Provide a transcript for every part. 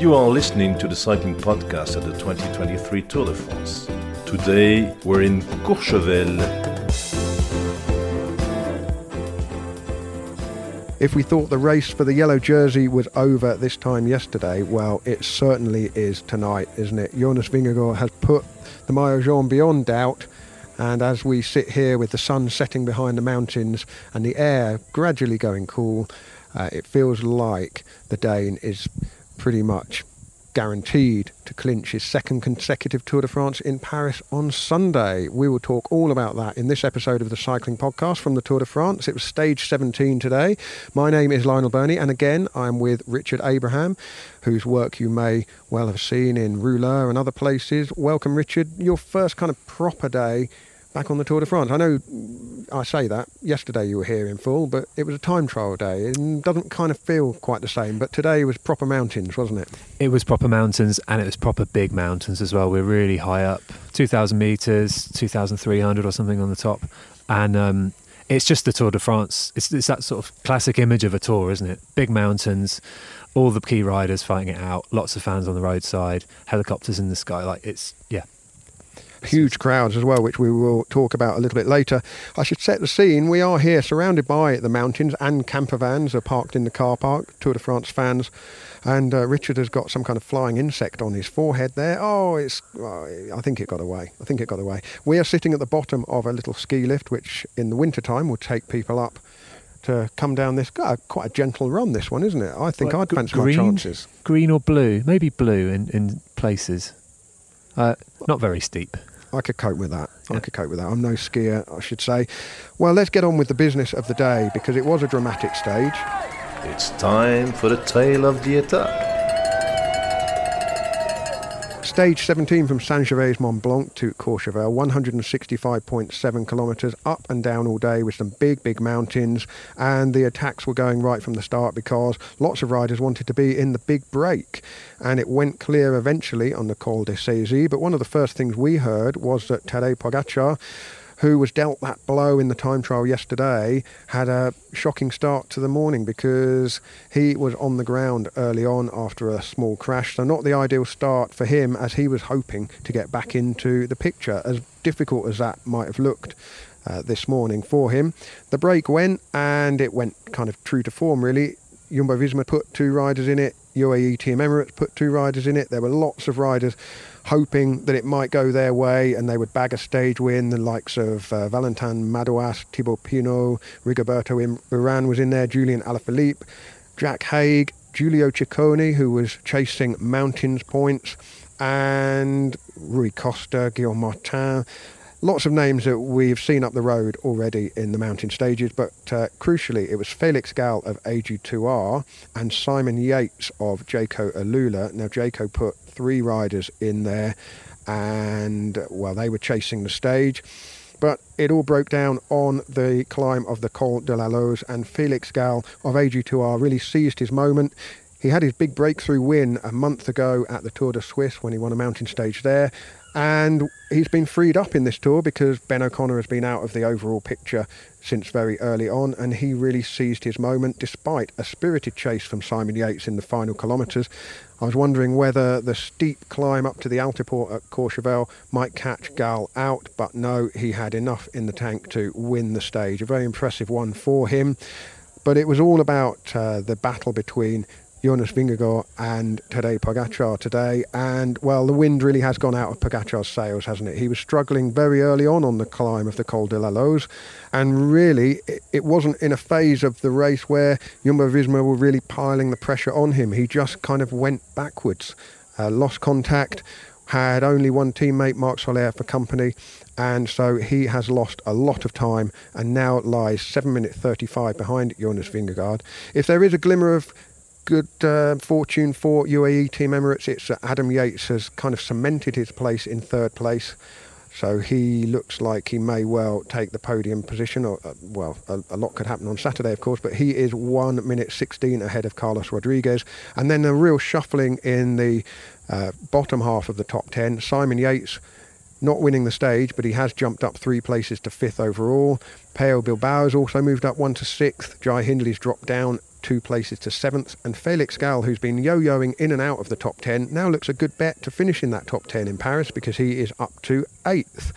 You are listening to the Cycling Podcast at the 2023 Tour de France. Today we're in Courchevel. If we thought the race for the yellow jersey was over this time yesterday, well, it certainly is tonight, isn't it? Jonas Vingegaard has put the maillot jaune beyond doubt. And as we sit here with the sun setting behind the mountains and the air gradually going cool, it feels like the Dane is pretty much guaranteed to clinch his second consecutive Tour de France in Paris on Sunday. We will talk all about that in this episode of the Cycling Podcast from the Tour de France. It was stage 17 today. My name is Lionel Birnie, and again I'm with Richard Abraham, whose work you may well have seen in Rouler and other places. Welcome, Richard. Your first kind of proper day back on the Tour de France. I know I say that, yesterday you were here in full, but it was a time trial day and doesn't kind of feel quite the same, but today was proper mountains, wasn't it? It was proper mountains, and it was proper big mountains as well. We're really high up, 2,000 metres, 2,300 or something on the top, and it's just the Tour de France. It's that sort of classic image of a tour, isn't it? Big mountains, all the key riders fighting it out, lots of fans on the roadside, helicopters in the sky, like it's, yeah. Huge crowds as well, which we will talk about a little bit later. I should set the scene. We are here surrounded by the mountains, and camper vans are parked in the car park, Tour de France fans. And Richard has got some kind of flying insect on his forehead there. I think it got away. We are sitting at the bottom of a little ski lift, which in the wintertime will take people up to come down this. Quite a gentle run, this one, isn't it? I think like I'd fancy green, my chances. Green or blue? Maybe blue in places. Not very steep. I could cope with that. Yeah. I'm no skier, I should say. Well, let's get on with the business of the day, because it was a dramatic stage. It's time for the tale of the étape. Stage 17 from Saint-Gervais-Mont Blanc to Courchevel, 165.7 kilometres up and down all day with some big, big mountains. And the attacks were going right from the start because lots of riders wanted to be in the big break. And it went clear eventually on the Col de Saisy. But one of the first things we heard was that Tadej Pogačar, who was dealt that blow in the time trial yesterday, had a shocking start to the morning because he was on the ground early on after a small crash. So not the ideal start for him, as he was hoping to get back into the picture, as difficult as that might have looked this morning for him. The break went, and it went kind of true to form, really. Jumbo-Visma put two riders in it. UAE Team Emirates put two riders in it. There were lots of riders hoping that it might go their way and they would bag a stage win. The likes of Valentin Madouas, Thibaut Pinot, Rigoberto Urán was in there, Julian Alaphilippe, Jack Haig, Giulio Ciccone, who was chasing mountains points, and Rui Costa, Guillaume Martin. Lots of names that we've seen up the road already in the mountain stages, but crucially, it was Félix Gall of AG2R and Simon Yates of Jayco Alula. Now, Jayco put three riders in there, and, well, they were chasing the stage. But it all broke down on the climb of the Col de la Loze, and Félix Gall of AG2R really seized his moment. He had his big breakthrough win a month ago at the Tour de Suisse when he won a mountain stage there. And he's been freed up in this tour because Ben O'Connor has been out of the overall picture since very early on, and he really seized his moment despite a spirited chase from Simon Yates in the final kilometres. I was wondering whether the steep climb up to the Altiport at Courchevel might catch Gall out, but no, he had enough in the tank to win the stage. A very impressive one for him. But it was all about the battle between Jonas Vingegaard and Tadej Pogačar today, and, well, the wind really has gone out of Pogačar's sails, hasn't it? He was struggling very early on the climb of the Col de la Loze, and really it wasn't in a phase of the race where Jumbo-Visma were really piling the pressure on him. He just kind of went backwards, lost contact, had only one teammate, Marc Soler, for company, and so he has lost a lot of time and now lies 7 minutes 35 behind Jonas Vingegaard. If there is a glimmer of good fortune for UAE Team Emirates, it's that Adam Yates has kind of cemented his place in third place, so he looks like he may well take the podium position. Or a lot could happen on Saturday, of course, but he is 1 minute 16 ahead of Carlos Rodriguez. And then a real shuffling in the bottom half of the top 10. Simon Yates not winning the stage, but he has jumped up 3 places to 5th overall. Pello Bilbao has also moved up 1 to 6th. Jai Hindley's dropped down 2 places to 7th, and Félix Gall, who's been yo-yoing in and out of the top 10, now looks a good bet to finish in that top 10 in Paris because he is up to 8th.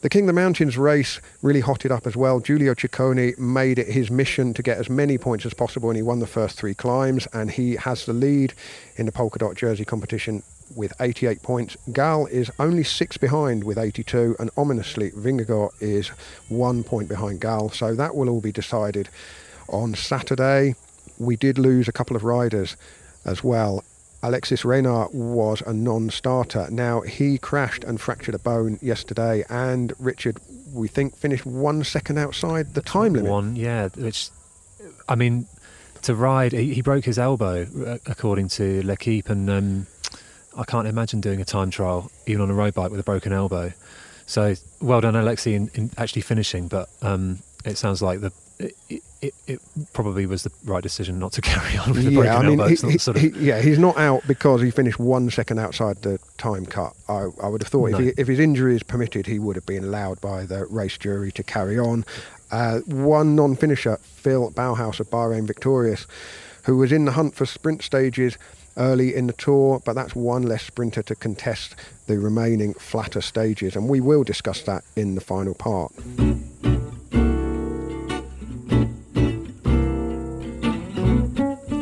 The King of the Mountains race really hotted up as well. Giulio Ciccone made it his mission to get as many points as possible, and he won the first 3 climbs, and he has the lead in the Polka Dot jersey competition with 88 points. Gall is only 6 behind with 82, and ominously Vingegaard is 1 point behind Gall, so that will all be decided on Saturday. We did lose a couple of riders as well. Alexis Renard was a non-starter. Now, he crashed and fractured a bone yesterday, and Richard, we think, finished 1 second outside the time limit. Which, I mean, to ride, he broke his elbow, according to L'Equipe, and I can't imagine doing a time trial, even on a road bike, with a broken elbow. So, well done, Alexis, in actually finishing, but it sounds like it probably was the right decision not to carry on with the breaking elbow. He's not out because he finished 1 second outside the time cut. I would have thought if his injury is permitted, he would have been allowed by the race jury to carry on. One non-finisher, Phil Bauhaus of Bahrain Victorious, who was in the hunt for sprint stages early in the Tour, but that's one less sprinter to contest the remaining flatter stages, and we will discuss that in the final part.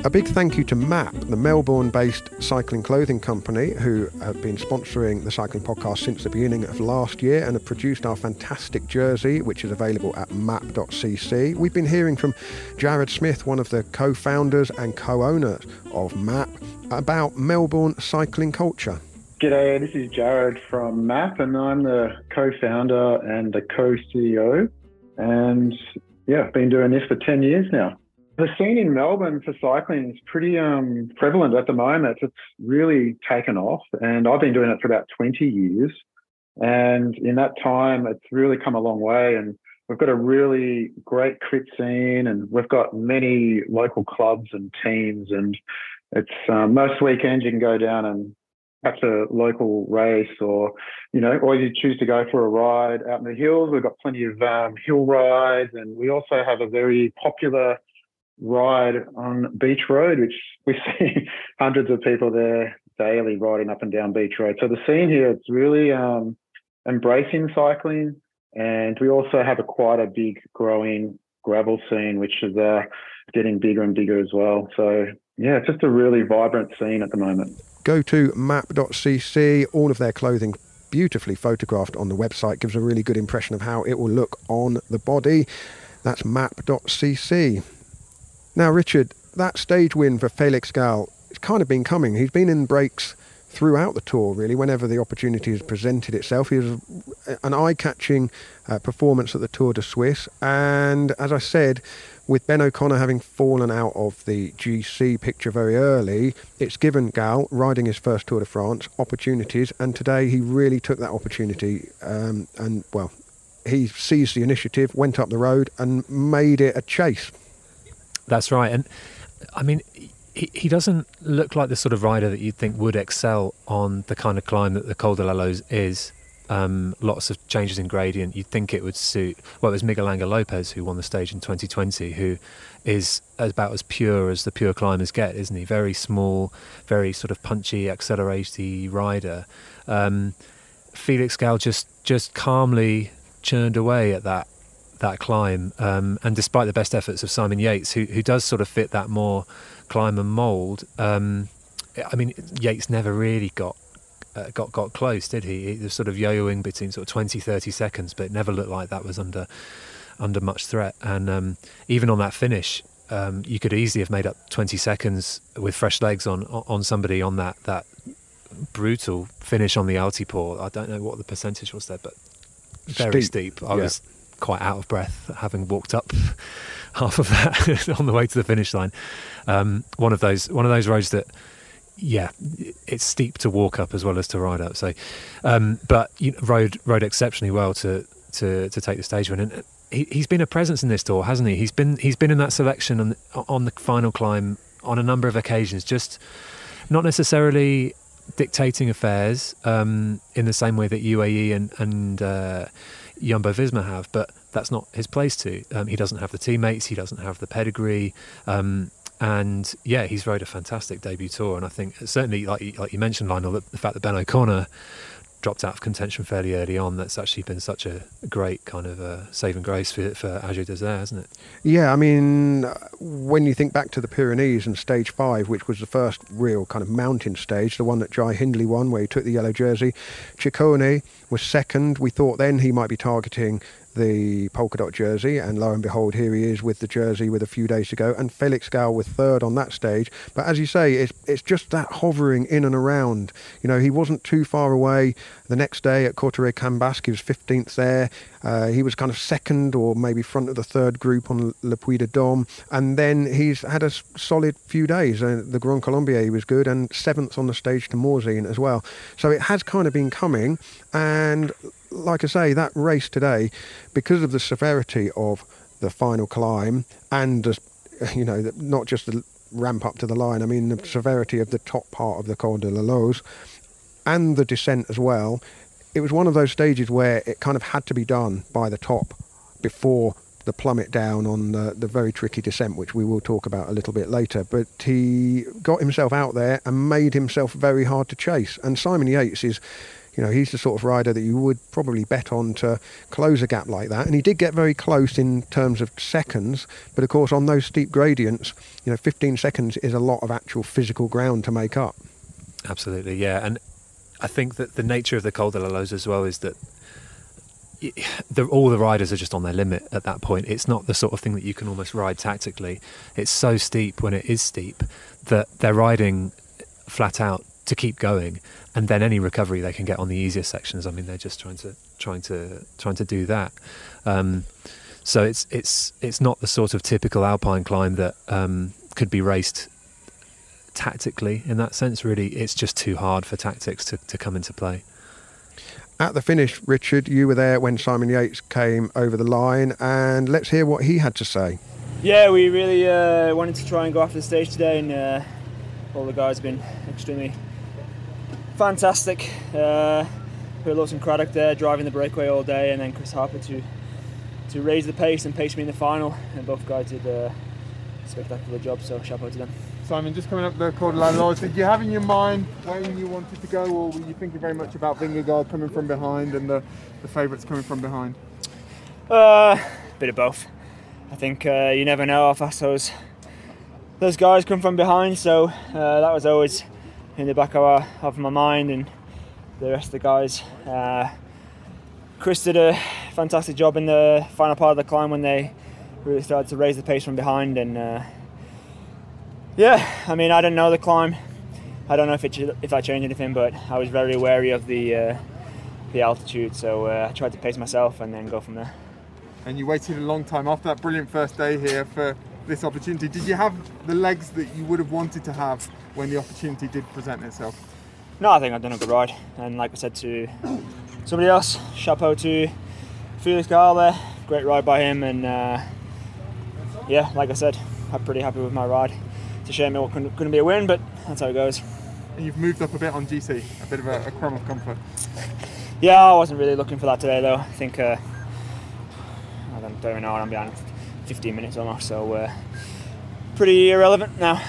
A big thank you to MAAP, the Melbourne-based cycling clothing company, who have been sponsoring the Cycling Podcast since the beginning of last year and have produced our fantastic jersey, which is available at maap.cc. We've been hearing from Jared Smith, one of the co-founders and co-owners of MAAP, about Melbourne cycling culture. G'day, this is Jared from MAAP, and I'm the co-founder and the co-CEO. And yeah, I've been doing this for 10 years now. The scene in Melbourne for cycling is pretty prevalent at the moment. It's really taken off, and I've been doing it for about 20 years. And in that time, it's really come a long way, and we've got a really great crit scene, and we've got many local clubs and teams, and it's most weekends you can go down and catch a local race, or, you know, or you choose to go for a ride out in the hills. We've got plenty of hill rides, and we also have a very popular ride on Beach Road, which we see hundreds of people there daily riding up and down Beach Road. So the scene here, it's really embracing cycling, and we also have quite a big growing gravel scene, which is getting bigger and bigger as well. So yeah, it's just a really vibrant scene at the moment. Go to maap.cc. All of their clothing beautifully photographed on the website gives a really good impression of how it will look on the body. That's maap.cc. Now, Richard, that stage win for Félix Gall, it's kind of been coming. He's been in breaks throughout the Tour, really, whenever the opportunity has presented itself. He was an eye-catching performance at the Tour de Suisse. And as I said, with Ben O'Connor having fallen out of the GC picture very early, it's given Gall, riding his first Tour de France, opportunities. And today he really took that opportunity and, well, he seized the initiative, went up the road and made it a chase. That's right. And I mean, he doesn't look like the sort of rider that you'd think would excel on the kind of climb that the Col de la Loze is. Lots of changes in gradient. You'd think it would suit. Well, it was Miguel Angel Lopez who won the stage in 2020, who is about as pure as the pure climbers get, isn't he? Very small, very sort of punchy, acceleraty rider. Félix Gall just calmly churned away at that climb, and despite the best efforts of Simon Yates, who does sort of fit that more climber mould. I mean, Yates never really got close, did he? He was sort of yo-yoing between sort of 20, 30 seconds, but it never looked like that was under much threat. And even on that finish, you could easily have made up 20 seconds with fresh legs on somebody on that brutal finish on the Altiport. I don't know what the percentage was there, but very steep. I was quite out of breath, having walked up half of that on the way to the finish line. One of those roads that, it's steep to walk up as well as to ride up. So, but you know, rode exceptionally well to take the stage win. And he's been a presence in this Tour, hasn't he? He's been in that selection on the final climb on a number of occasions, just not necessarily dictating affairs in the same way that UAE and Jumbo-Visma have, but that's not his place to. He doesn't have the teammates, he doesn't have the pedigree, And yeah, he's rode a fantastic debut tour. And I think certainly, like you mentioned, Lionel, the fact that Ben O'Connor dropped out of contention fairly early on, that's actually been such a great kind of saving grace for AG2R, hasn't it? Yeah, I mean, when you think back to the Pyrenees and Stage 5, which was the first real kind of mountain stage, the one that Jai Hindley won, where he took the yellow jersey, Ciccone was second. We thought then he might be targeting the polka dot jersey, and lo and behold, here he is with the jersey with a few days to go, and Félix Gall was third on that stage. But as you say, it's just that hovering in and around. You know, he wasn't too far away. The next day at Courchevel-Cambasque, he was 15th there. He was kind of second or maybe front of the third group on Le Puy de Dôme, and then he's had a solid few days. The Grand Colombier was good, and seventh on the stage to Morzine as well. So it has kind of been coming, and like I say, that race today, because of the severity of the final climb and, you know, not just the ramp up to the line, I mean, the severity of the top part of the Col de la Loze and the descent as well, it was one of those stages where it kind of had to be done by the top before the plummet down on the very tricky descent, which we will talk about a little bit later. But he got himself out there and made himself very hard to chase. And Simon Yates is, you know, he's the sort of rider that you would probably bet on to close a gap like that. And he did get very close in terms of seconds. But, of course, on those steep gradients, you know, 15 seconds is a lot of actual physical ground to make up. Absolutely, yeah. And I think that the nature of the Col de la Loze as well is that all the riders are just on their limit at that point. It's not the sort of thing that you can almost ride tactically. It's so steep when it is steep that they're riding flat out to keep going, and then any recovery they can get on the easier sections. I mean, they're just trying to do that. So it's not the sort of typical Alpine climb that could be raced tactically in that sense. Really, it's just too hard for tactics to come into play. At the finish, Richard, you were there when Simon Yates came over the line, and let's hear what he had to say. Yeah, we really wanted to try and go after the stage today, and all the guys have been extremely fantastic. Lawson Craddock there driving the breakaway all day, and then Chris Harper to raise the pace and pace me in the final, and both guys did a spectacular job, so chapeau to them. Simon, just coming up the Col de la Loze, did you have in your mind when you wanted to go, or were you thinking very much about Vingegaard coming from behind and the favourites coming from behind? Bit of both. I think you never know how fast those guys come from behind, so that was always in the back of my mind, and the rest of the guys. Chris did a fantastic job in the final part of the climb when they really started to raise the pace from behind, and I mean, I don't know the climb. I don't know if I changed anything, but I was very wary of the altitude, so I tried to pace myself and then go from there. And you waited a long time after that brilliant first day here for this opportunity. Did you have the legs that you would have wanted to have when the opportunity did present itself? No, I think I've done a good ride, and like I said to somebody else, chapeau to Félix Gall there. Great ride by him, and like I said, I'm pretty happy with my ride. It's a shame it couldn't be a win, but that's how it goes. And you've moved up a bit on GC, a bit of a crumb of comfort. Yeah, I wasn't really looking for that today though. I think I don't even know, I'm behind 15 minutes almost, so pretty irrelevant now.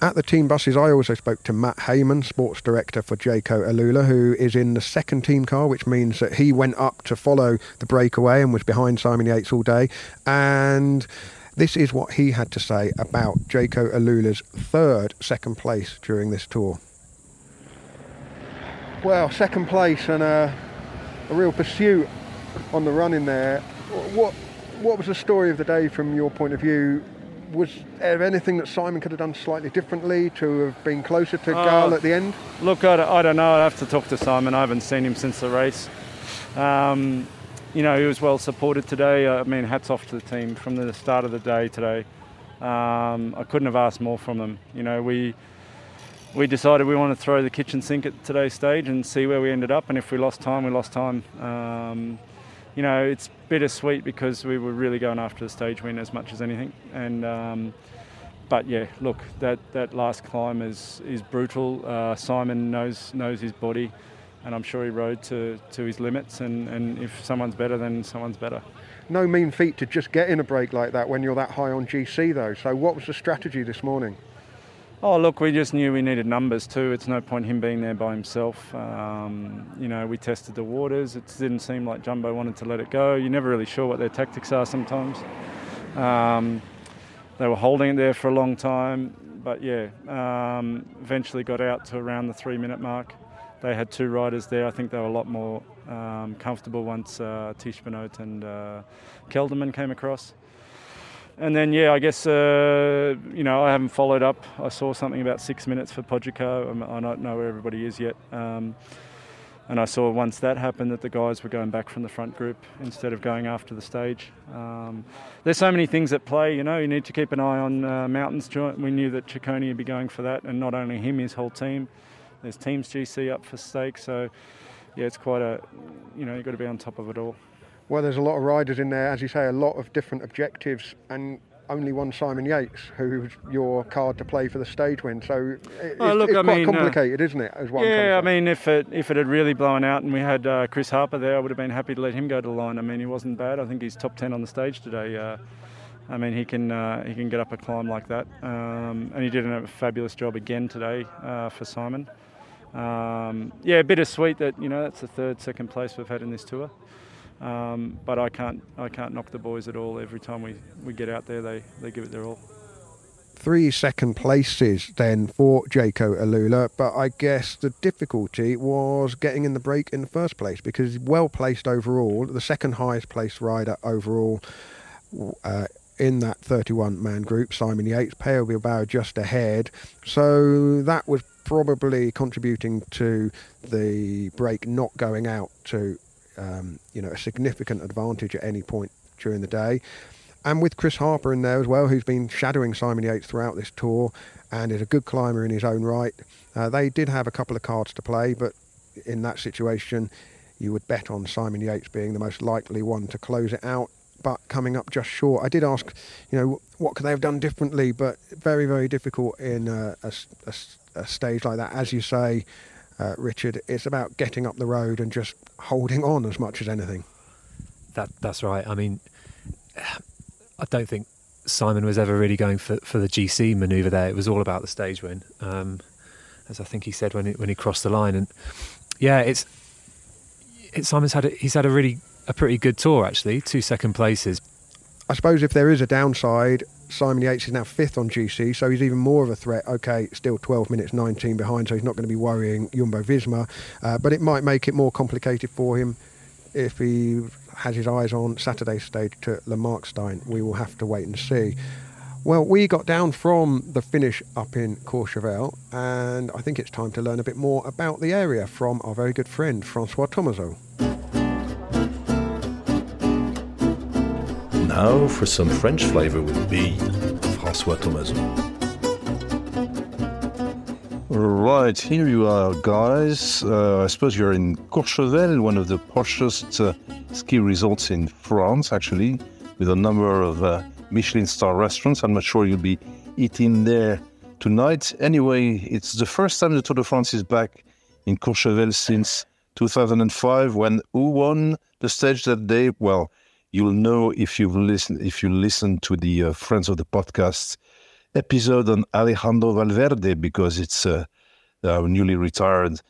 At the team buses, I also spoke to Matt Heyman, sports director for Jayco Alula, who is in the second team car, which means that he went up to follow the breakaway and was behind Simon Yates all day. And this is what he had to say about Jayco Alula's second place during this tour. Well, second place and a real pursuit on the run in there. What was the story of the day from your point of view? Was there anything that Simon could have done slightly differently to have been closer to Gall at the end? Look, I don't know. I'd have to talk to Simon. I haven't seen him since the race. You know, he was well supported today. I mean, hats off to the team from the start of the day today. I couldn't have asked more from them. You know, we decided we wanted to throw the kitchen sink at today's stage and see where we ended up. And if we lost time, we lost time. You know, it's bittersweet because we were really going after the stage win as much as anything. And but yeah, look, that last climb is brutal. Simon knows his body, and I'm sure he rode to his limits. And if someone's better, then someone's better. no mean feat to just get in a break like that when you're that high on GC though. So what was the strategy this morning? Oh, look, we just knew we needed numbers too. It's no point him being there by himself. You know, we tested the waters. It didn't seem like Jumbo wanted to let it go. You're never really sure what their tactics are sometimes. They were holding it there for a long time. But yeah, eventually got out to around the 3-minute mark. They had two riders there. I think they were a lot more comfortable once Tiesj Benoot and Kelderman came across. And then, yeah, I guess, you know, I haven't followed up. I saw something about 6 minutes for Pogačar. I don't know where everybody is yet. And I saw once that happened that the guys were going back from the front group instead of going after the stage. There's so many things at play, you know. You need to keep an eye on Mountain's joint. We knew that Ciccone would be going for that, and not only him, his whole team. There's team's GC up for stake. So, yeah, it's quite a, you know, you've got to be on top of it all. Well, there's a lot of riders in there, as you say, a lot of different objectives, and only one Simon Yates, who's your card to play for the stage win. So it's, complicated, isn't it? As one if it had really blown out and we had Chris Harper there, I would have been happy to let him go to the line. I mean, he wasn't bad. I think he's top 10 on the stage today. I mean, he can get up a climb like that, and he did a fabulous job again today for Simon. Yeah, bittersweet that, you know, that's the second place we've had in this tour. But I can't knock the boys at all. Every time we get out there, they give it their all. 3 second places then for Jayco Alula, but I guess the difficulty was getting in the break in the first place, because he's well placed overall, the second highest placed rider overall in that 31-man group, Simon Yates, Pello Bilbao just ahead. So that was probably contributing to the break not going out to you know, a significant advantage at any point during the day. And with Chris Harper in there as well, who's been shadowing Simon Yates throughout this tour and is a good climber in his own right, they did have a couple of cards to play, but in that situation you would bet on Simon Yates being the most likely one to close it out, but coming up just short. I did ask, you know, what could they have done differently, but very, very difficult in a stage like that. As you say, Richard, it's about getting up the road and just holding on as much as anything. That's right. I mean, I don't think Simon was ever really going for the GC manoeuvre there. It was all about the stage win, as I think he said when he crossed the line. And yeah, it's Simon's he's had a pretty good tour actually. 2 second places. I suppose if there is a downside, Simon Yates is now fifth on GC, so he's even more of a threat. Okay, still 12 minutes 19 behind, so he's not going to be worrying Jumbo-Visma, but it might make it more complicated for him if he has his eyes on Saturday's stage to Le Markstein. We will have to wait and see. Well, we got down from the finish up in Courchevel, and I think it's time to learn a bit more about the area from our very good friend, Francois Thomazeau. Now for some French flavour would be François Thomazeau. Right, here you are, guys. I suppose you're in Courchevel, one of the poshest ski resorts in France, actually, with a number of Michelin star restaurants. I'm not sure you'll be eating there tonight. Anyway, it's the first time the Tour de France is back in Courchevel since 2005, when who won the stage that day? Well, you'll know if you listen to the Friends of the Podcast episode on Alejandro Valverde, because it's our newly retired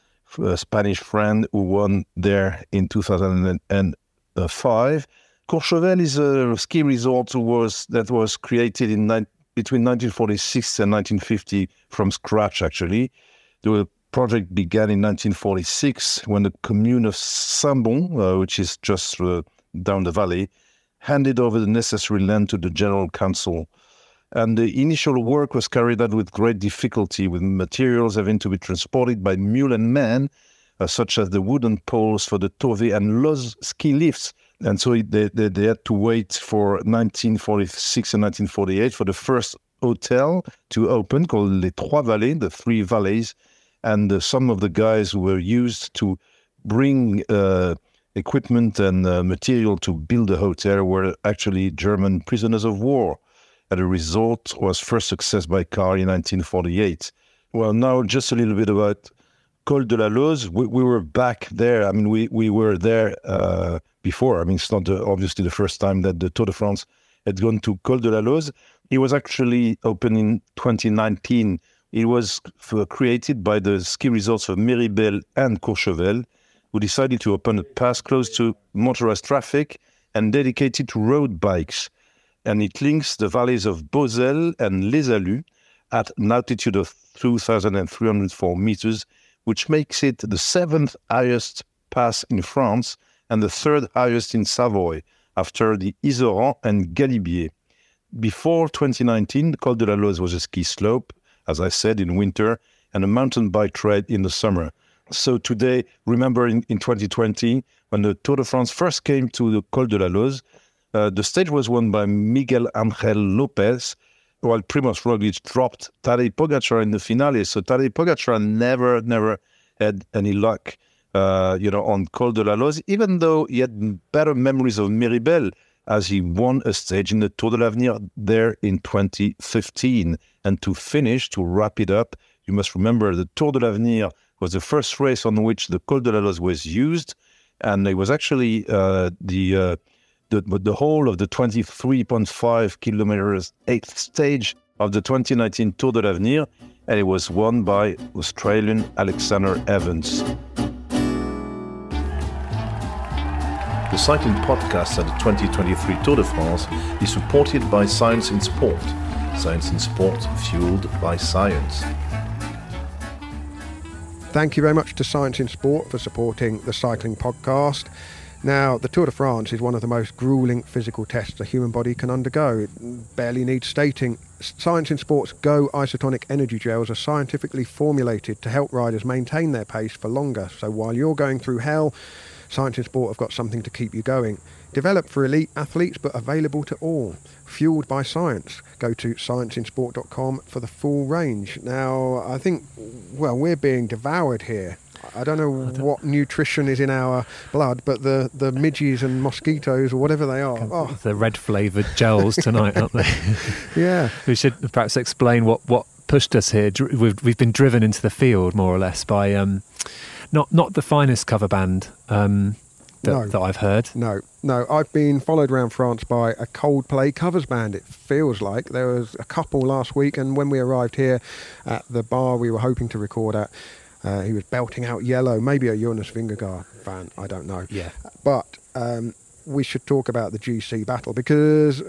Spanish friend who won there in 2005. Courchevel is a ski resort that was created in between 1946 and 1950 from scratch, actually. The project began in 1946 when the commune of Saint-Bon, which is just down the valley, handed over the necessary land to the General Council. And the initial work was carried out with great difficulty, with materials having to be transported by mule and man, such as the wooden poles for the Tour de and Loze ski lifts. And so they had to wait for 1946 and 1948 for the first hotel to open, called Les Trois Vallées, the Three Valleys. And some of the guys were used to bring equipment and material to build a hotel were actually German prisoners of war, and the resort was first accessed by car in 1948. Well, now just a little bit about Col de la Loze, we were back there. I mean, we were there before. I mean, it's not obviously the first time that the Tour de France had gone to Col de la Loze. It was actually opened in 2019. It was created by the ski resorts of Méribel and Courchevel, who decided to open a pass closed to motorized traffic and dedicated to road bikes. And it links the valleys of Beauzelle and Les Alus at an altitude of 2,304 meters, which makes it the seventh highest pass in France and the third highest in Savoy, after the Iseran and Galibier. Before 2019, the Col de la Loze was a ski slope, as I said, in winter, and a mountain bike trail in the summer. So today, remember in 2020, when the Tour de France first came to the Col de la Loze, the stage was won by Miguel Angel Lopez, while Primož Roglič dropped Tadej Pogačar in the finale. So Tadej Pogačar never had any luck, on Col de la Loze, even though he had better memories of Méribel, as he won a stage in the Tour de l'Avenir there in 2015. And to finish, to wrap it up, you must remember the Tour de l'Avenir was the first race on which the Col de la Loze was used, and it was actually the whole of the 23.5 kilometers eighth stage of the 2019 Tour de l'Avenir, and it was won by Australian Alexander Evans. The Cycling Podcast at the 2023 Tour de France is supported by Science in Sport. Science in Sport, fueled by science. Thank you very much to Science in Sport for supporting the Cycling Podcast. Now, the Tour de France is one of the most gruelling physical tests a human body can undergo. It barely needs stating. Science in Sport's Go isotonic energy gels are scientifically formulated to help riders maintain their pace for longer. So while you're going through hell, Science in Sport have got something to keep you going. Developed for elite athletes, but available to all. Fueled by science. Go to scienceinsport.com for the full range. Now, I think, we're being devoured here. I don't know what nutrition is in our blood, but the midges and mosquitoes or whatever they are. Oh. The red-flavoured gels tonight, aren't they? Yeah. We should perhaps explain what pushed us here. We've been driven into the field, more or less, by... Not the finest cover band that I've heard. No. I've been followed around France by a Coldplay covers band, it feels like. There was a couple last week, and when we arrived here at the bar we were hoping to record at, he was belting out Yellow, maybe a Jonas Vingegaard fan, I don't know. Yeah. But we should talk about the GC battle, because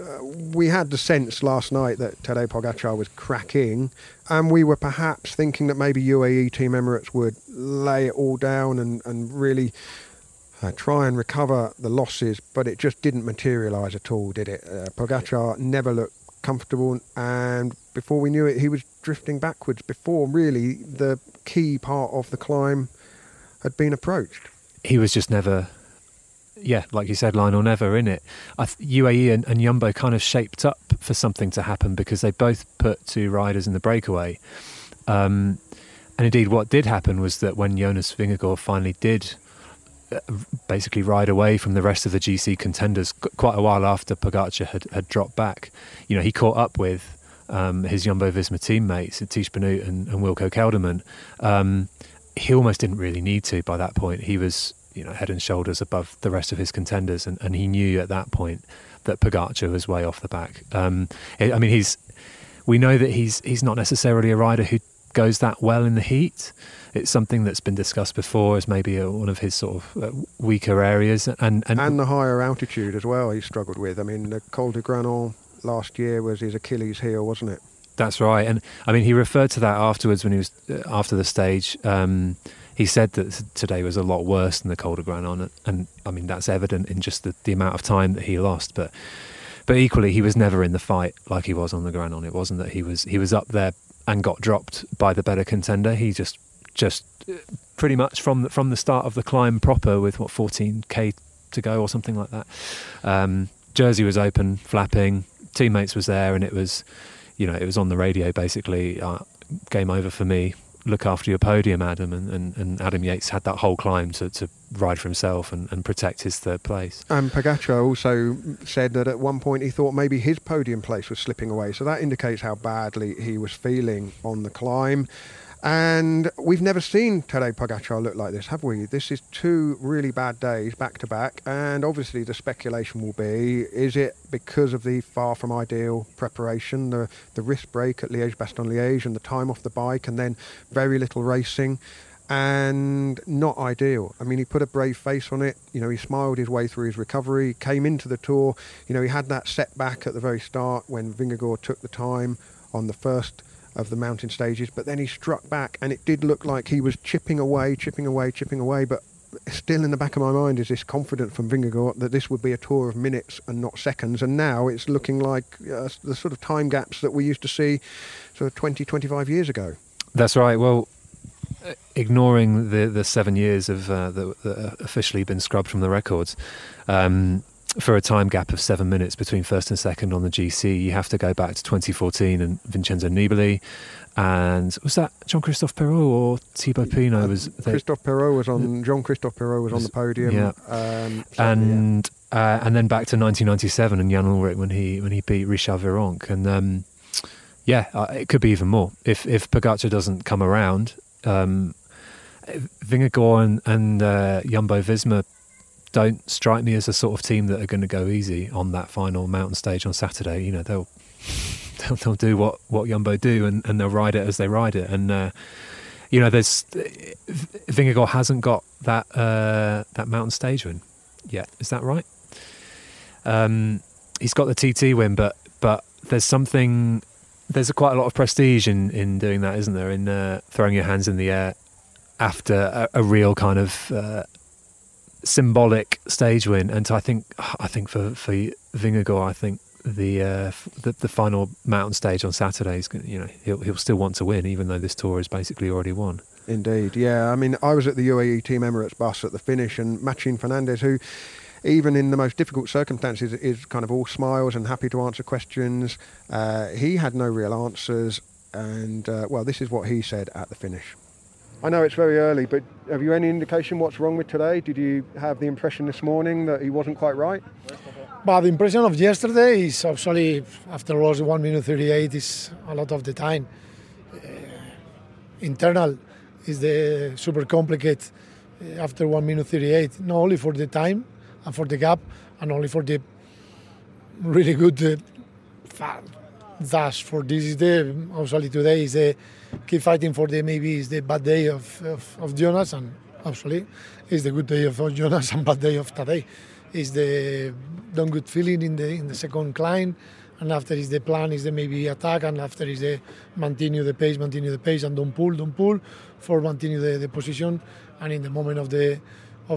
we had the sense last night that Tadej Pogačar was cracking, and we were perhaps thinking that maybe UAE Team Emirates would lay it all down and really try and recover the losses, but it just didn't materialise at all, did it? Pogačar never looked comfortable, and before we knew it, he was drifting backwards before really the key part of the climb had been approached. He was just never... Yeah, like you said, Lionel, never in it. UAE and Jumbo kind of shaped up for something to happen, because they both put two riders in the breakaway. And indeed, what did happen was that when Jonas Vingegaard finally did basically ride away from the rest of the GC contenders, quite a while after Pogačar had dropped back, he caught up with his Jumbo-Visma teammates, Tiesj Benoot and Wilco Kelderman. He almost didn't really need to by that point. He was... head and shoulders above the rest of his contenders. And he knew at that point that Pogačar was way off the back. We know that he's not necessarily a rider who goes that well in the heat. It's something that's been discussed before as maybe one of his sort of weaker areas. And the higher altitude as well he struggled with. I mean, the Col de Granon last year was his Achilles heel, wasn't it? That's right. And I mean, he referred to that afterwards when he was after the stage. He said that today was a lot worse than the Col de Granon, and I mean that's evident in just the amount of time that he lost. But equally, he was never in the fight like he was on the Granon. It wasn't that he was up there and got dropped by the better contender. He just pretty much from the start of the climb proper, with 14k to go or something like that. Jersey was open, flapping. Teammates was there, and it was on the radio basically. Game over for me. Look after your podium, Adam, and Adam Yates had that whole climb to ride for himself and protect his third place. And Pogačar also said that at one point he thought maybe his podium place was slipping away, so that indicates how badly he was feeling on the climb. And we've never seen Tadej Pogačar look like this, have we? This is two really bad days back to back, and obviously the speculation will be, is it because of the far from ideal preparation, the wrist break at Liège-Bastogne-Liège and the time off the bike and then very little racing and not ideal? I mean, he put a brave face on it, you know, he smiled his way through his recovery, came into the Tour, you know, he had that setback at the very start when Vingegaard took the time on the first of the mountain stages, but then he struck back and it did look like he was chipping away, but still in the back of my mind is this confidence from Vingegaard that this would be a tour of minutes and not seconds, and now it's looking like the sort of time gaps that we used to see sort of 20, 25 years ago. That's right. Well, ignoring the 7 years of that officially been scrubbed from the records, for a time gap of 7 minutes between first and second on the GC, you have to go back to 2014 and Vincenzo Nibali. And was that Jean-Christophe Perrault or Thibaut Pinot? Jean-Christophe Perrault was on the podium. Yeah. And then back to 1997 and Jan Ulrich when he beat Richard Virenque. And it could be even more if Pogačar doesn't come around. Vingegaard and Jumbo-Visma don't strike me as a sort of team that are going to go easy on that final mountain stage on Saturday. You know, they'll do what Jumbo do, and they'll ride it as they ride it. And you know, there's Vingegaard hasn't got that that mountain stage win yet. Is that right? He's got the TT win, but there's something. There's quite a lot of prestige in doing that, isn't there? In throwing your hands in the air after a real kind of symbolic stage win. And I think for Vingegaard, I think the final mountain stage on Saturday is going, you know, he'll still want to win, even though this tour is basically already won. Indeed, yeah. I mean, I was at the UAE Team Emirates bus at the finish, and Matxin Fernández, who, even in the most difficult circumstances, is kind of all smiles and happy to answer questions. He had no real answers, and, this is what he said at the finish. I know it's very early, but have you any indication what's wrong with today? Did you have the impression this morning that he wasn't quite right? But the impression of yesterday is actually, after all, 1 minute 38 is a lot of the time. Internal is the super complicated after 1 minute 38, not only for the time, and for the gap, and only for the really good dash. For this is the, obviously today is the keep fighting for the, maybe is the bad day of Jonas, and obviously is the good day of Jonas and bad day of Tadej. Is the don't good feeling in the second climb, and after is the plan is the maybe attack, and after is the continue the pace and don't pull for continue the position, and in the moment of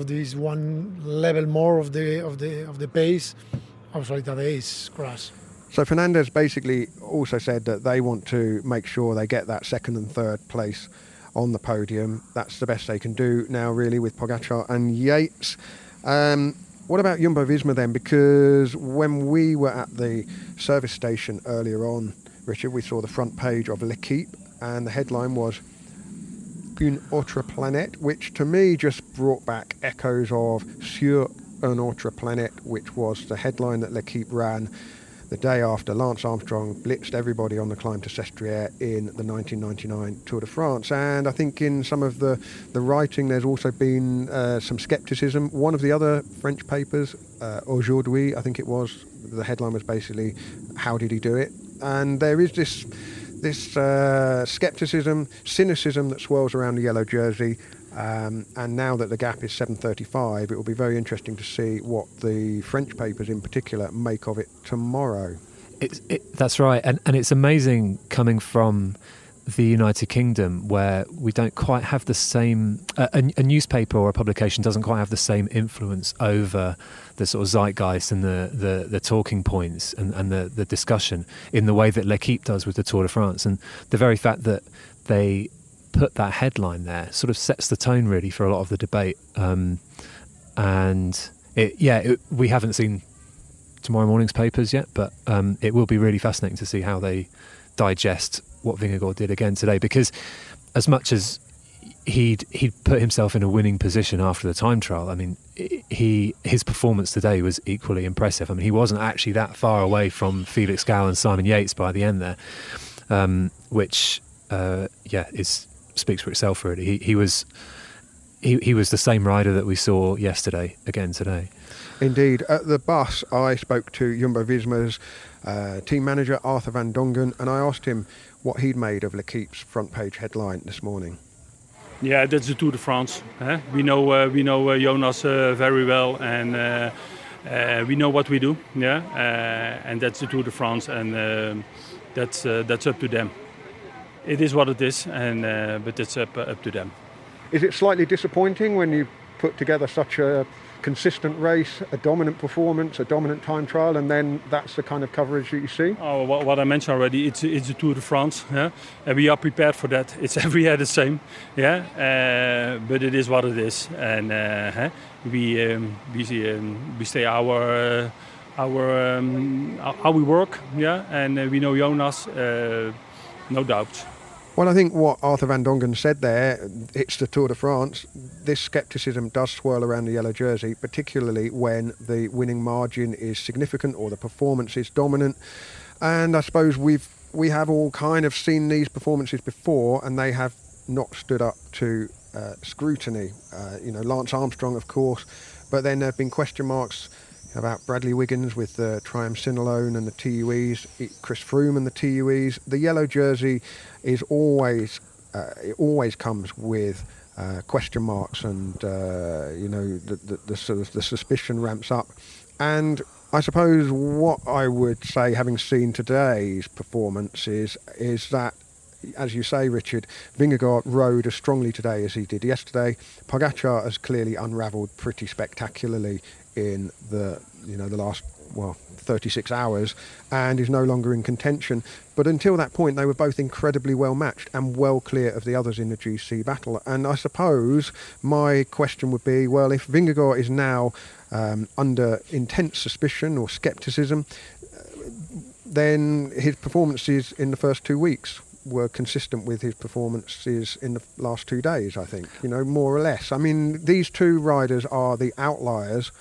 this one level more of the pace, obviously Tadej is crushed. So Fernandez basically also said that they want to make sure they get that second and third place on the podium. That's the best they can do now, really, with Pogačar and Yates. What about Jumbo-Visma then? Because when we were at the service station earlier on, Richard, we saw the front page of L'Equipe, and the headline was Une autre planète, which to me just brought back echoes of Sur une autre planète, which was the headline that L'Equipe ran the day after Lance Armstrong blitzed everybody on the climb to Sestriere in the 1999 Tour de France. And I think in some of the writing there's also been some scepticism. One of the other French papers, Aujourd'hui, I think it was, the headline was basically, how did he do it? And there is this scepticism, cynicism that swirls around the yellow jersey, and now that the gap is 7:35, it will be very interesting to see what the French papers in particular make of it tomorrow. That's right, and it's amazing coming from the United Kingdom, where we don't quite have the same, a newspaper or a publication doesn't quite have the same influence over the sort of zeitgeist and the talking points and the discussion in the way that L'Equipe does with the Tour de France. And the very fact that they put that headline there sort of sets the tone really for a lot of the debate. We haven't seen tomorrow morning's papers yet, but it will be really fascinating to see how they digest what Vingegaard did again today, because as much as he'd put himself in a winning position after the time trial, I mean, his performance today was equally impressive. I mean, he wasn't actually that far away from Félix Gall and Simon Yates by the end there, which is speaks for itself, really. He was the same rider that we saw yesterday again today. Indeed. At the bus, I spoke to Jumbo-Visma's team manager, Arthur van Dongen, and I asked him what he'd made of L'Equipe's front page headline this morning. Yeah, that's the Tour de France. Huh? We know Jonas very well, and we know what we do. Yeah, and that's the Tour de France, and that's up to them. It is what it is, and but it's up to them. Is it slightly disappointing when you put together such a consistent race, a dominant performance, a dominant time trial, and then that's the kind of coverage that you see? Oh, what I mentioned already, it's the Tour de France, yeah? And we are prepared for that. It's every year the same, yeah? But it is what it is, and we stay our how we work, yeah? And we know Jonas, no doubt. Well, I think what Arthur van Dongen said there, it's the Tour de France. This scepticism does swirl around the yellow jersey, particularly when the winning margin is significant or the performance is dominant. And I suppose we have all kind of seen these performances before, and they have not stood up to scrutiny. Lance Armstrong, of course, but then there have been question marks about Bradley Wiggins with the triamcinolone and the TUEs, Chris Froome and the TUEs. The yellow jersey is always comes with question marks, and the suspicion ramps up. And I suppose what I would say, having seen today's performance, is that, as you say, Richard, Vingegaard rode as strongly today as he did yesterday. Pogačar has clearly unravelled pretty spectacularly in the last 36 hours, and is no longer in contention. But until that point, they were both incredibly well matched and well clear of the others in the GC battle. And I suppose my question would be, well, if Vingegaard is now under intense suspicion or scepticism, then his performances in the first 2 weeks were consistent with his performances in the last 2 days, I think, more or less. I mean, these two riders are the outliers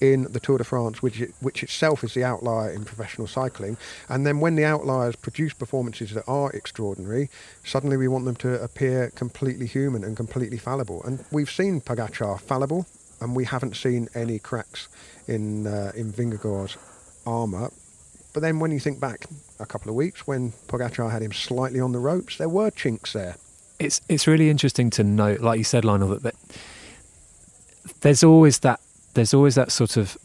in the Tour de France, which itself is the outlier in professional cycling. And then when the outliers produce performances that are extraordinary, suddenly we want them to appear completely human and completely fallible. And we've seen Pogačar fallible, and we haven't seen any cracks in Vingegaard's armour. But then when you think back a couple of weeks, when Pogačar had him slightly on the ropes, there were chinks there. It's really interesting to note, like you said, Lionel, that there's always that sort of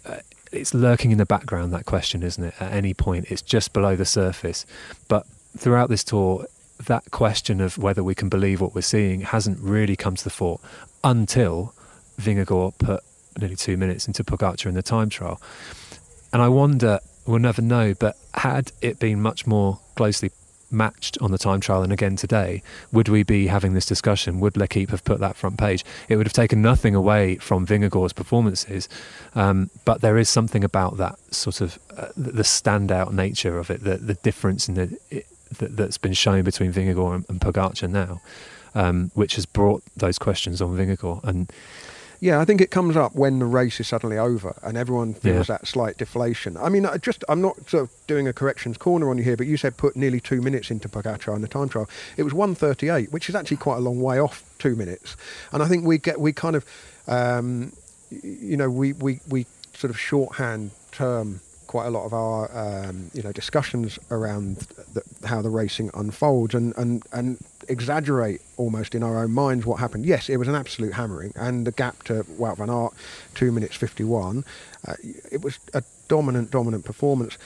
it's lurking in the background, that question, isn't it? At any point, it's just below the surface. But throughout this tour, that question of whether we can believe what we're seeing hasn't really come to the fore until Vingegaard put nearly 2 minutes into Pogačar in the time trial. And I wonder, we'll never know, but had it been much more closely matched on the time trial and again today, would we be having this discussion? Would L'Equipe have put that front page? It would have taken nothing away from Vingegaard's performances, but there is something about that sort of the standout nature of it, the difference in that's been shown between Vingegaard and Pogačar now, which has brought those questions on Vingegaard. And yeah, I think it comes up when the race is suddenly over and everyone feels that slight deflation. I mean, I'm not sort of doing a corrections corner on you here, but you said put nearly 2 minutes into Pogačar in the time trial. It was 1:38, which is actually quite a long way off 2 minutes. And I think we sort of shorthand term quite a lot of our discussions around how the racing unfolds and exaggerate almost in our own minds what happened. Yes, it was an absolute hammering, and the gap to Wout van Aert, 2:51, it was a dominant performance.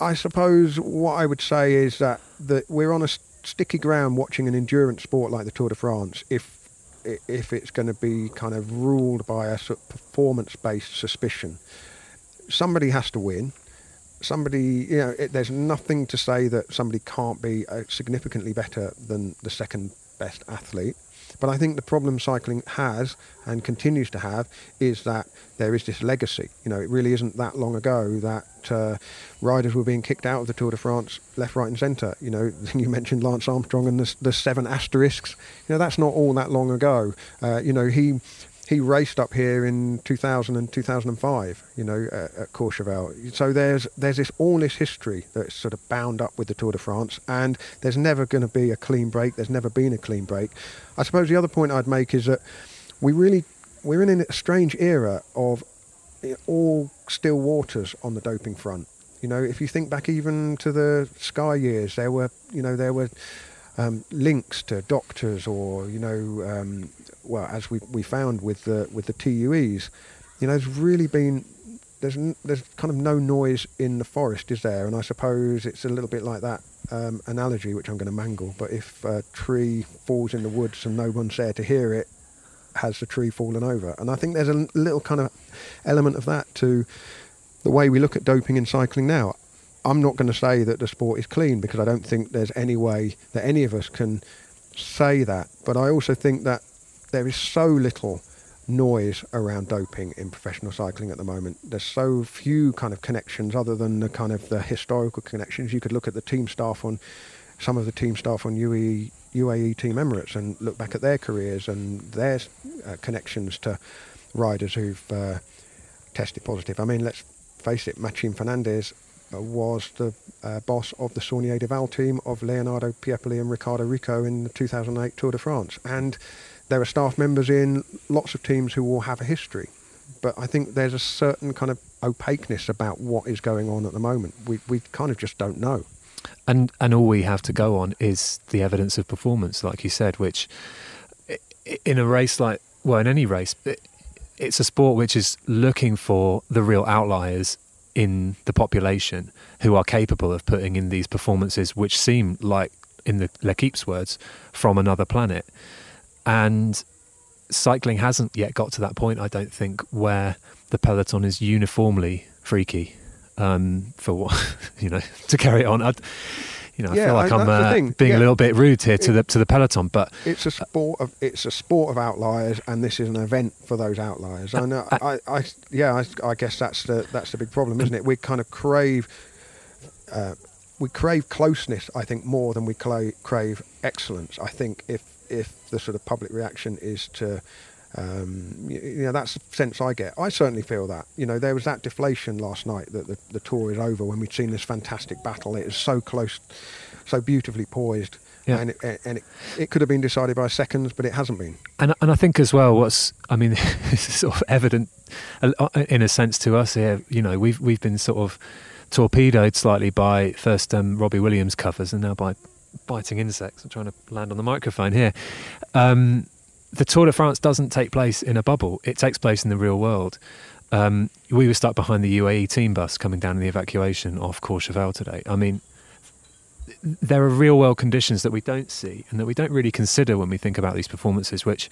I suppose what I would say is that we're on a sticky ground watching an endurance sport like the Tour de France if it's going to be kind of ruled by a sort of performance-based suspicion. Somebody has to win. There's nothing to say that somebody can't be significantly better than the second best athlete. But I think the problem cycling has and continues to have is that there is this legacy. It really isn't that long ago that riders were being kicked out of the Tour de France left, right and centre. You mentioned Lance Armstrong and the 7 asterisks. That's not all that long ago. He he raced up here in 2000 and 2005, you know, at Courchevel. So there's this all this history that's sort of bound up with the Tour de France, and there's never going to be a clean break. There's never been a clean break. I suppose the other point I'd make is that we're in a strange era of all still waters on the doping front. You know, if you think back even to the Sky years, there were links to doctors, or as we found with the TUEs, you know, there's kind of no noise in the forest, is there? And I suppose it's a little bit like that analogy, which I'm going to mangle. But if a tree falls in the woods and no one's there to hear it, has the tree fallen over? And I think there's a little kind of element of that to the way we look at doping in cycling now. I'm not going to say that the sport is clean, because I don't think there's any way that any of us can say that. But I also think that there is so little noise around doping in professional cycling at the moment. There's so few kind of connections other than the kind of the historical connections. You could look at the team staff on some of the team staff on UAE Team Emirates and look back at their careers and their connections to riders who've tested positive. I mean, let's face it, Matxin Fernández was the boss of the Saunier de Val team of Leonardo Piepoli and Ricardo Rico in the 2008 Tour de France. And there are staff members in lots of teams who will have a history. But I think there's a certain kind of opaqueness about what is going on at the moment. We kind of just don't know. And all we have to go on is the evidence of performance, like you said, which in a race like, well, in any race, it's a sport which is looking for the real outliers in the population who are capable of putting in these performances which seem, like in the L'Equipe's words, from another planet. And cycling hasn't yet got to that point, I don't think, where the peloton is uniformly freaky for what, you know, to carry on. I feel like I'm being a little bit rude here to the peloton, but it's a sport of outliers, and this is an event for those outliers. I guess that's the big problem, isn't it? We kind of crave closeness, I think, more than we crave excellence. I think if the sort of public reaction is to that's the sense I get. I certainly feel that. You know, there was that deflation last night that the tour is over when we'd seen this fantastic battle. It is so close, so beautifully poised, yeah. and it could have been decided by seconds, but it hasn't been. And I think as well, this is sort of evident in a sense to us here. You know, we've been sort of torpedoed slightly by first Robbie Williams covers, and now by biting insects. I'm trying to land on the microphone here. The Tour de France doesn't take place in a bubble. It takes place in the real world. We were stuck behind the UAE team bus coming down in the evacuation off Courchevel today. I mean, there are real world conditions that we don't see and that we don't really consider when we think about these performances, which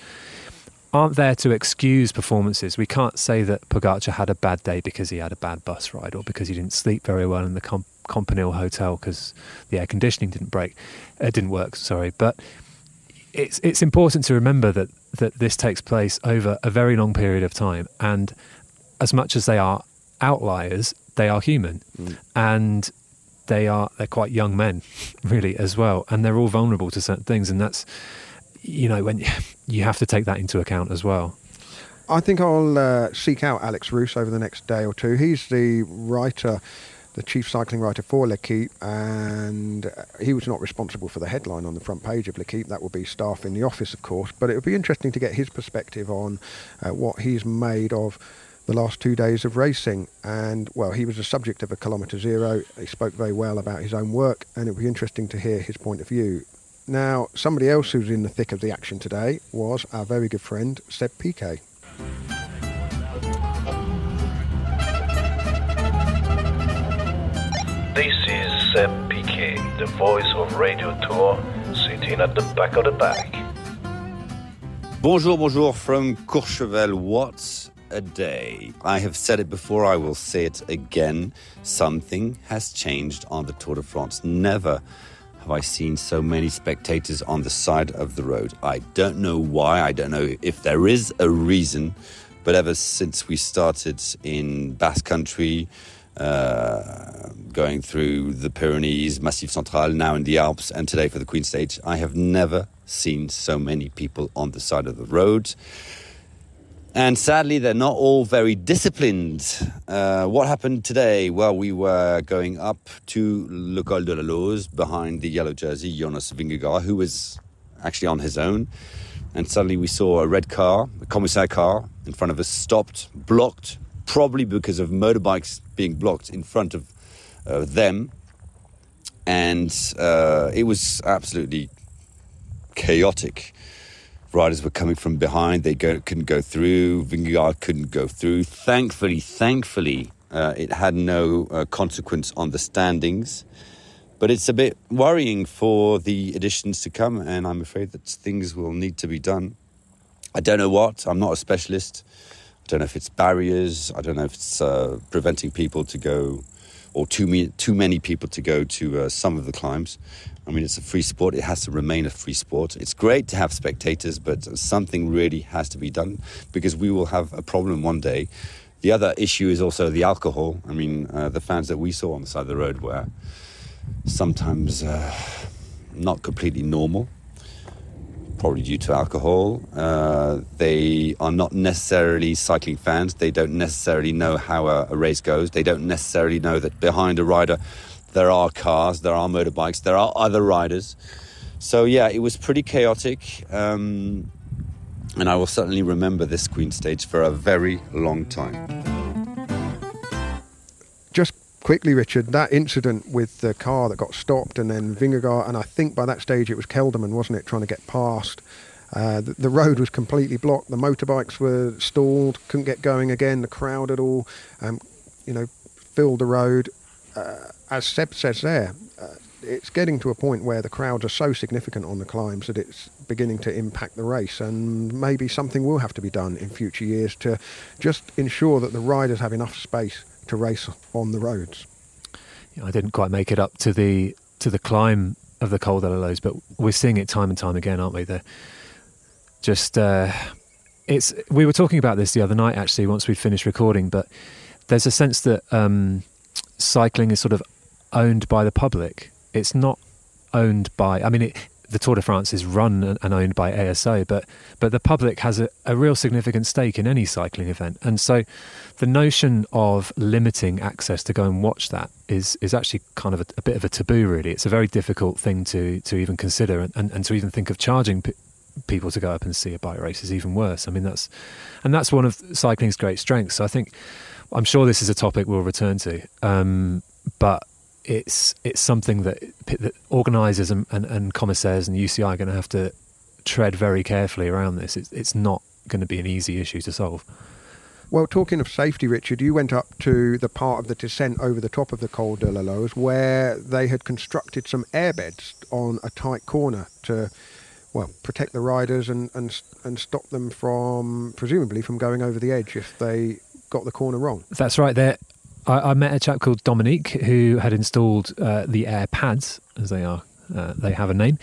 aren't there to excuse performances. We can't say that Pogačar had a bad day because he had a bad bus ride or because he didn't sleep very well in the Campanile hotel because the air conditioning didn't work. But it's important to remember that this takes place over a very long period of time, and as much as they are outliers, they are human, and they're quite young men, really, as well, and they're all vulnerable to certain things, and that's, you know, when you have to take that into account as well. I think I'll seek out Alex Roos over the next day or two. He's the writer, the chief cycling writer for L'Equipe, and he was not responsible for the headline on the front page of L'Equipe. That will be staff in the office, of course, but it would be interesting to get his perspective on what he's made of the last 2 days of racing. And, well, he was the subject of a Kilometre Zero. He spoke very well about his own work, and it would be interesting to hear his point of view. Now, somebody else who's in the thick of the action today was our very good friend, Seb Piquet. This is Seb Piquet, the voice of Radio Tour, sitting at the back of the pack. Bonjour from Courchevel. What a day. I have said it before, I will say it again. Something has changed on the Tour de France. Never have I seen so many spectators on the side of the road. I don't know why, I don't know if there is a reason, but ever since we started in Basque Country, going through the Pyrenees, Massif Central, now in the Alps, and today for the Queen Stage, I have never seen so many people on the side of the road. And sadly, they're not all very disciplined. What happened today? Well, we were going up to Le Col de la Loze behind the yellow jersey, Jonas Vingegaard, who was actually on his own. And suddenly we saw a red car, a commissaire car, in front of us, stopped, blocked, probably because of motorbikes being blocked in front of them. And it was absolutely chaotic. Riders were coming from behind. They couldn't go through. Vingegaard couldn't go through. Thankfully, it had no consequence on the standings. But it's a bit worrying for the editions to come, and I'm afraid that things will need to be done. I don't know what. I'm not a specialist. I don't know if it's barriers. I don't know if it's preventing people to go, or too many people to go to some of the climbs. I mean, it's a free sport. It has to remain a free sport. It's great to have spectators, but something really has to be done because we will have a problem one day. The other issue is also the alcohol. I mean, the fans that we saw on the side of the road were sometimes not completely normal, probably due to alcohol. They are not necessarily cycling fans. They don't necessarily know how a race goes. They don't necessarily know that behind a rider there are cars, there are motorbikes, there are other riders. So yeah, it was pretty chaotic. And I will certainly remember this Queen stage for a very long time. Just quickly, Richard, that incident with the car that got stopped and then Vingegaard, and I think by that stage it was Kelderman, wasn't it, trying to get past. The road was completely blocked. The motorbikes were stalled, couldn't get going again. The crowd had all, filled the road. As Seb says there, it's getting to a point where the crowds are so significant on the climbs that it's beginning to impact the race, and maybe something will have to be done in future years to just ensure that the riders have enough space to race on the roads. I didn't quite make it up to the climb of the Col de la Loze, but we're seeing it time and time again, aren't we? We were talking about this the other night, actually, once we'd finished recording, but there's a sense that cycling is sort of owned by the public. It's not owned by... the Tour de France is run and owned by ASO, but the public has a real significant stake in any cycling event. And so the notion of limiting access to go and watch that is actually kind of a bit of a taboo, really. It's a very difficult thing to even consider, and to even think of charging people to go up and see a bike race is even worse. That's one of cycling's great strengths. So I'm sure this is a topic we'll return to, but it's something that organisers and commissaires and UCI are going to have to tread very carefully around this. It's not going to be an easy issue to solve. Well, talking of safety, Richard, you went up to the part of the descent over the top of the Col de la Loze where they had constructed some airbeds on a tight corner to, protect the riders and stop them presumably from going over the edge if they got the corner wrong. That's right. I met a chap called Dominique who had installed the air pads, as they are. They have a name.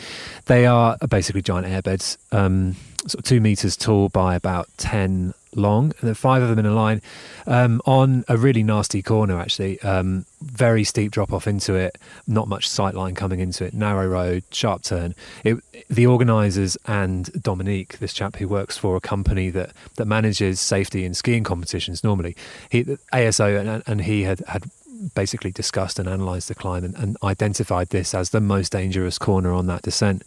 They are basically giant airbeds, sort of 2 meters tall by about 10 long, and there are 5 of them in a line on a really nasty corner, actually. Very steep drop-off into it, not much sight line coming into it, narrow road, sharp turn. The organisers and Dominique, this chap who works for a company that manages safety in skiing competitions normally, ASO and he had basically discussed and analysed the climb and identified this as the most dangerous corner on that descent.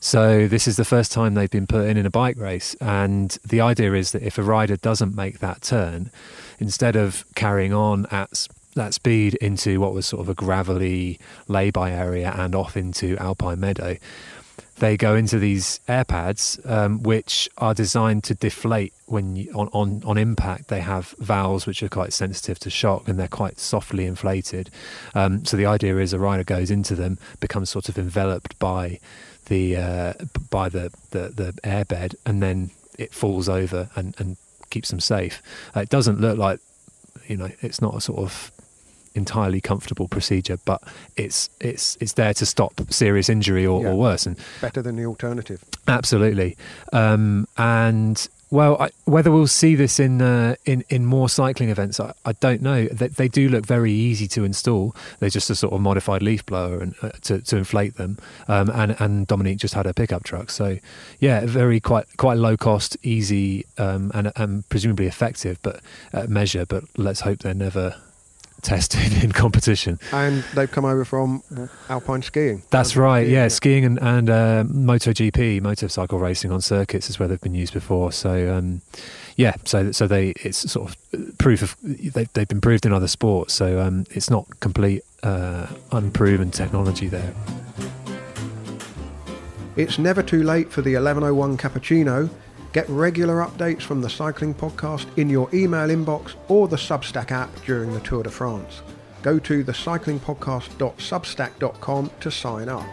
So this is the first time they've been put in a bike race, and the idea is that if a rider doesn't make that turn, instead of carrying on at that speed into what was sort of a gravelly lay-by area and off into Alpine Meadow, they go into these air pads, which are designed to deflate on impact. They have valves which are quite sensitive to shock, and they're quite softly inflated. So the idea is a rider goes into them, becomes sort of enveloped by the airbed, and then it falls over and keeps them safe. It doesn't look like, it's not a sort of entirely comfortable procedure, but it's there to stop serious injury or worse, and better than the alternative, absolutely. And Well, whether we'll see this in more cycling events, I don't know. They do look very easy to install. They're just a sort of modified leaf blower and to inflate them. And Dominique just had her pickup truck, so yeah, very quite low cost, easy, and presumably effective, but measure. But let's hope they're never tested in competition. And they've come over from alpine skiing. That's right, skiing, yeah. Skiing and MotoGP, motorcycle racing on circuits is where they've been used before. So so it's sort of proof of they've been proved in other sports. So it's not complete unproven technology there. It's never too late for the 11:01 cappuccino. Get regular updates from the Cycling Podcast in your email inbox or the Substack app during the Tour de France. Go to thecyclingpodcast.substack.com to sign up.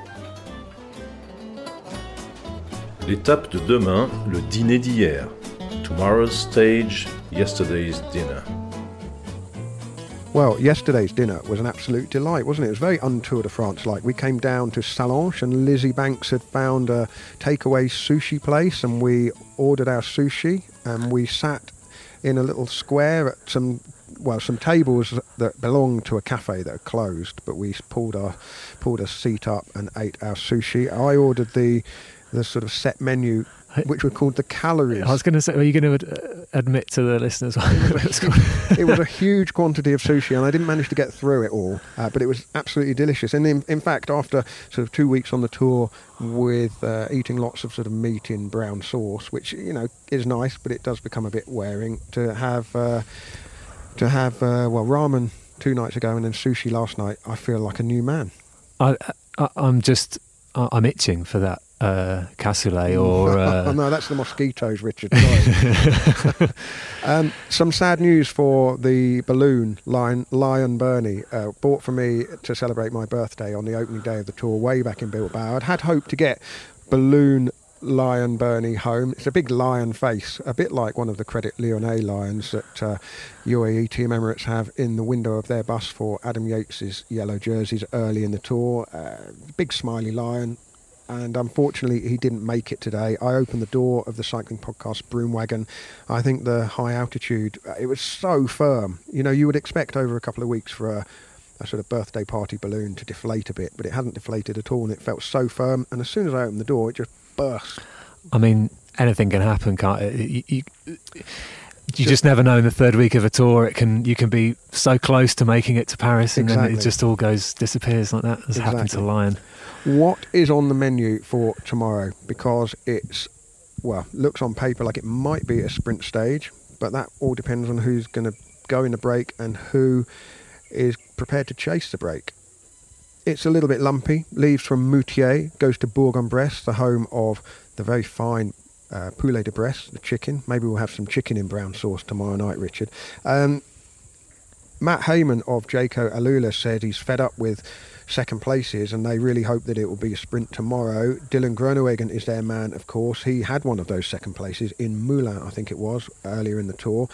L'étape de demain, le dîner d'hier. Tomorrow's stage, yesterday's dinner. Well, yesterday's dinner was an absolute delight, wasn't it? It was very un-Tour de France-like. We came down to Sallanches and Lizzie Banks had found a takeaway sushi place, and we ordered our sushi and we sat in a little square at some tables that belonged to a cafe that had closed, but we pulled a seat up and ate our sushi. I ordered the sort of set menu, which were called the calories. I was going to say, were you going to admit to the listeners? It was a huge quantity of sushi, and I didn't manage to get through it all, but it was absolutely delicious. And in fact, after sort of 2 weeks on the tour with eating lots of sort of meat in brown sauce, which, you know, is nice, but it does become a bit wearing, to have ramen 2 nights ago and then sushi last night, I feel like a new man. I'm itching for that. Cassoulet or... no, that's the mosquitoes, Richard. Some sad news for the balloon, Lionel Birnie, bought for me to celebrate my birthday on the opening day of the tour way back in Bilbao. I'd had hoped to get balloon Lionel Birnie home. It's a big lion face, a bit like one of the Credit Lyonnais lions that UAE Team Emirates have in the window of their bus for Adam Yates's yellow jerseys early in the tour. Big smiley lion. And unfortunately, he didn't make it today. I opened the door of the Cycling Podcast broom wagon. I think the high altitude, it was so firm. You know, you would expect over a couple of weeks for a sort of birthday party balloon to deflate a bit, but it hadn't deflated at all, and it felt so firm. And as soon as I opened the door, it just burst. I mean, anything can happen, can't it? You just never know. In the third week of a tour, you can be so close to making it to Paris, and exactly. Then it just all disappears like that. It's happened to Lion. What is on the menu for tomorrow? Because looks on paper like it might be a sprint stage, but that all depends on who's going to go in the break and who is prepared to chase the break. It's a little bit lumpy. Leaves from Moutier, goes to Bourg-en-Bresse, the home of the very fine poulet de Bresse, the chicken. Maybe we'll have some chicken in brown sauce tomorrow night, Richard. Matt Heyman of Jayco Alula said he's fed up with second places and they really hope that it will be a sprint tomorrow. Dylan Groenewegen is their man, of course. He had one of those second places in Moulins, I think it was, earlier in the tour.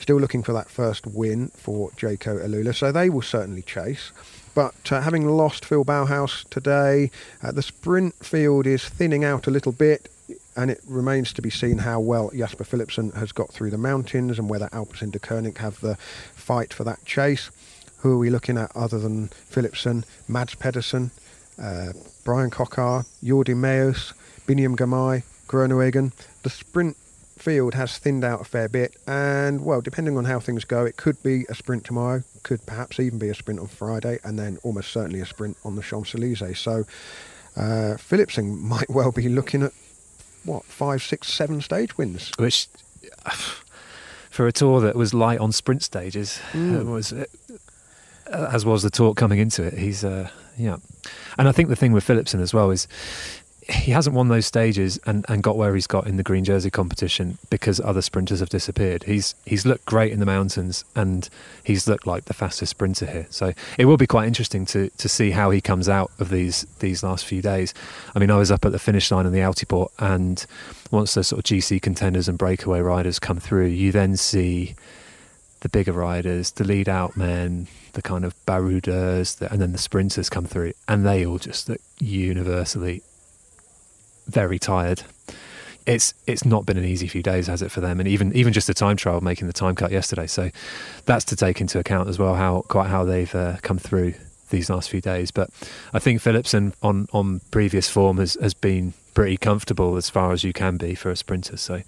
Still looking for that first win for Jayco Alula, so they will certainly chase. But having lost Phil Bauhaus today, the sprint field is thinning out a little bit. And it remains to be seen how well Jasper Philipsen has got through the mountains and whether Alpecin de Koenig have the fight for that chase. Who are we looking at other than Philipsen? Mads Pedersen, Brian Coquard, Jordi Meus, Binyam Gamay, Groenewegen. The sprint field has thinned out a fair bit. And, well, depending on how things go, it could be a sprint tomorrow, could perhaps even be a sprint on Friday, and then almost certainly a sprint on the Champs-Élysées. So Philipsen might well be looking at 5, 6, 7 stage wins, which for a tour that was light on sprint stages as was the talk coming into it. He's and I think the thing with Philipsen as well is he hasn't won those stages and got where he's got in the green jersey competition because other sprinters have disappeared. He's looked great in the mountains and he's looked like the fastest sprinter here. So it will be quite interesting to see how he comes out of these last few days. I mean, I was up at the finish line in the Altiport, and once those sort of GC contenders and breakaway riders come through, you then see the bigger riders, the lead out men, the kind of barouders, and then the sprinters come through, and they all just look universally very tired. it's not been an easy few days, has it, for them? And even just the time trial, making the time cut yesterday. So that's to take into account as well, how they've come through these last few days. But I think Philipsen on previous form has been pretty comfortable as far as you can be for a sprinter. So,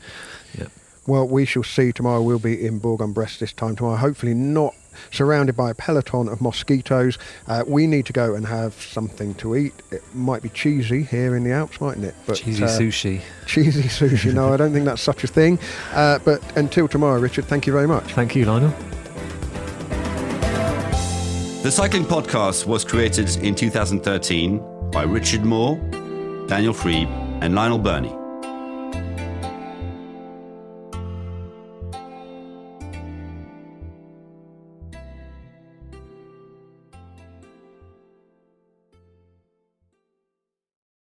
yeah. Well, we shall see tomorrow. We'll be in Bourg-en-Bresse this time tomorrow. Hopefully not surrounded by a peloton of mosquitoes. We need to go and have something to eat. It might be cheesy here in the Alps, mightn't it? But, cheesy sushi. Cheesy sushi. No, I don't think that's such a thing. But until tomorrow, Richard, thank you very much. Thank you, Lionel. The Cycling Podcast was created in 2013 by Richard Moore, Daniel Freeb and Lionel Birnie.